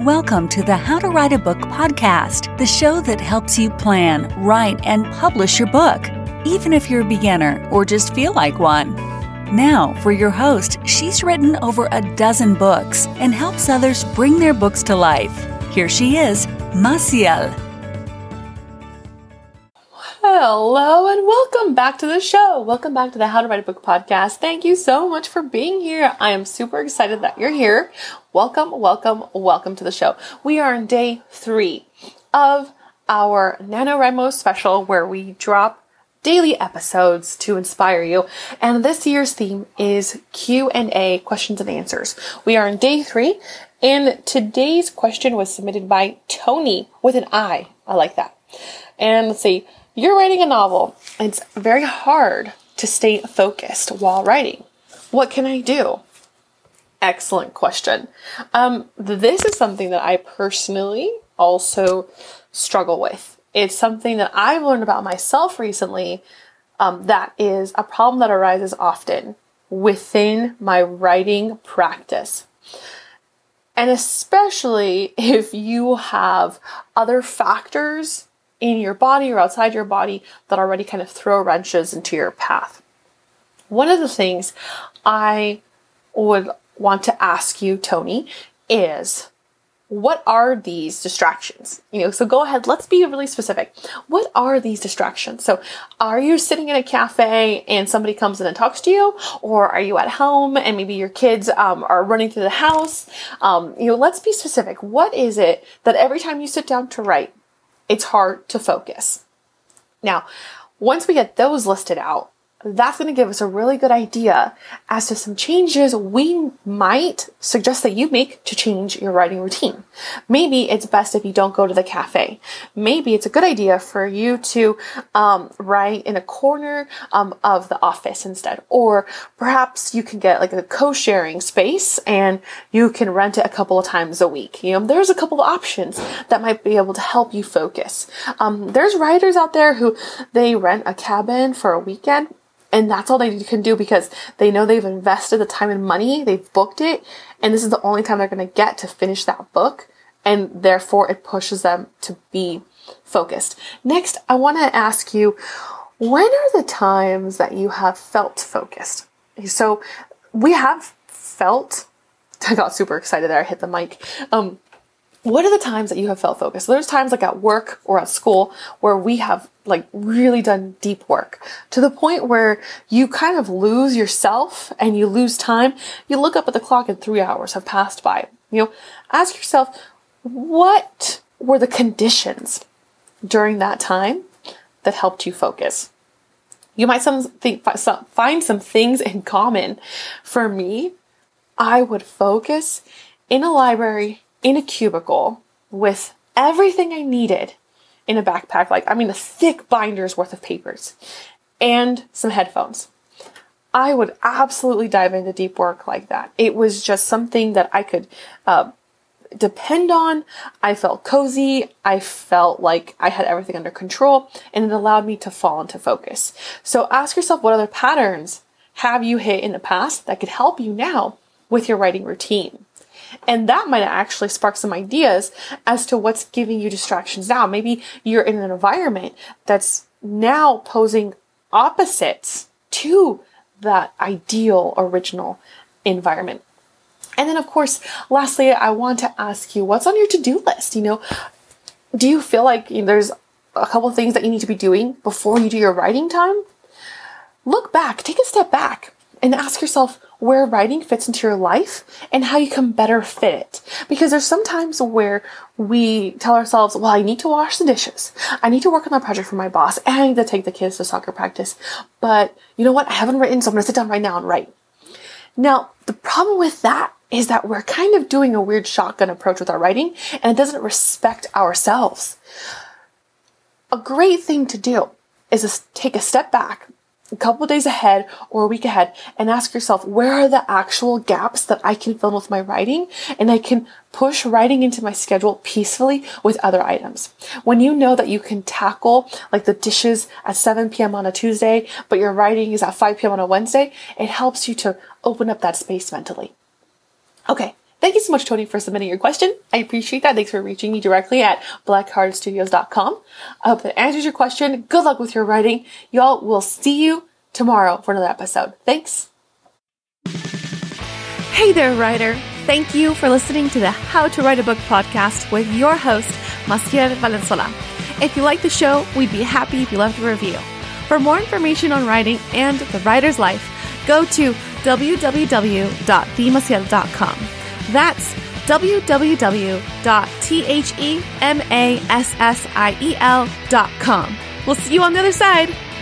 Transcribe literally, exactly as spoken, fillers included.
Welcome to the How to Write a Book podcast, the show that helps you plan, write, and publish your book, even if you're a beginner or just feel like one. Now, for your host, she's written over a dozen books and helps others bring their books to life. Here she is, Maciel. Hello and welcome back to the show. Welcome back to the How to Write a Book podcast. Thank you so much for being here. I am super excited that you're here. Welcome, welcome, welcome to the show. We are on day three of our NaNoWriMo special where we drop daily episodes to inspire you. And this year's theme is Q and A, questions and answers. We are on day three, and today's question was submitted by Tony with an I. I like that. And let's see, you're writing a novel. It's very hard to stay focused while writing. What can I do? Excellent question. Um, this is something that I personally also struggle with. It's something that I've learned about myself recently, um, that is a problem that arises often within my writing practice. And especially if you have other factors in your body or outside your body that already kind of throw wrenches into your path. One of the things I would want to ask you, Tony, is, what are these distractions? You know, so go ahead, let's be really specific. What are these distractions? So are you sitting in a cafe and somebody comes in and talks to you? Or are you at home and maybe your kids um, are running through the house? Um, you know, let's be specific. What is it that every time you sit down to write, it's hard to focus? Now, once we get those listed out, that's going to give us a really good idea as to some changes we might suggest that you make to change your writing routine. Maybe it's best if you don't go to the cafe. Maybe it's a good idea for you to um, write in a corner um, of the office instead. Or perhaps you can get like a co-sharing space and you can rent it a couple of times a week. You know, there's a couple of options that might be able to help you focus. Um, there's writers out there who they rent a cabin for a weekend. And that's all they can do because they know they've invested the time and money, they've booked it, and this is the only time they're going to get to finish that book, and therefore it pushes them to be focused. Next, I want to ask you, when are the times that you have felt focused? So we have felt, I got super excited there, I hit the mic. Um, What are the times that you have felt focused? So there's times like at work or at school where we have like really done deep work to the point where you kind of lose yourself and you lose time. You look up at the clock and three hours have passed by. You know, ask yourself, what were the conditions during that time that helped you focus? You might some think, find some things in common. For me, I would focus in a library in a cubicle with everything I needed in a backpack, like, I mean, a thick binder's worth of papers and some headphones. I would absolutely dive into deep work like that. It was just something that I could uh, depend on. I felt cozy. I felt like I had everything under control, and it allowed me to fall into focus. So ask yourself, what other patterns have you hit in the past that could help you now with your writing routine? And that might actually spark some ideas as to what's giving you distractions now. Maybe you're in an environment that's now posing opposites to that ideal original environment. And then, of course, lastly, I want to ask you, what's on your to-do list? You know, do you feel like there's a couple of things that you need to be doing before you do your writing time? Look back, take a step back, and ask yourself where writing fits into your life and how you can better fit it. Because there's some times where we tell ourselves, well, I need to wash the dishes. I need to work on that project for my boss. And I need to take the kids to soccer practice. But you know what? I haven't written, so I'm going to sit down right now and write. Now, the problem with that is that we're kind of doing a weird shotgun approach with our writing, and it doesn't respect ourselves. A great thing to do is to take a step back a couple of days ahead or a week ahead and ask yourself, where are the actual gaps that I can fill with my writing and I can push writing into my schedule peacefully with other items? When you know that you can tackle like the dishes at seven p.m. on a Tuesday, but your writing is at five p.m. on a Wednesday, it helps you to open up that space mentally. Okay. Thank you so much much, Tony, for submitting your question. I appreciate that. Thanks for reaching me directly at black heart studios dot com. I hope that answers your question. Good luck with your writing. Y'all, we'll see you tomorrow for another episode. Thanks. Hey there, writer. Thank you for listening to the How to Write a Book podcast with your host, Maciel Valenzuela. If you like the show, we'd be happy if you left a review. For more information on writing and the writer's life, go to w w w dot the maciel dot com. That's w w w dot the maciel dot com. We'll see you on the other side.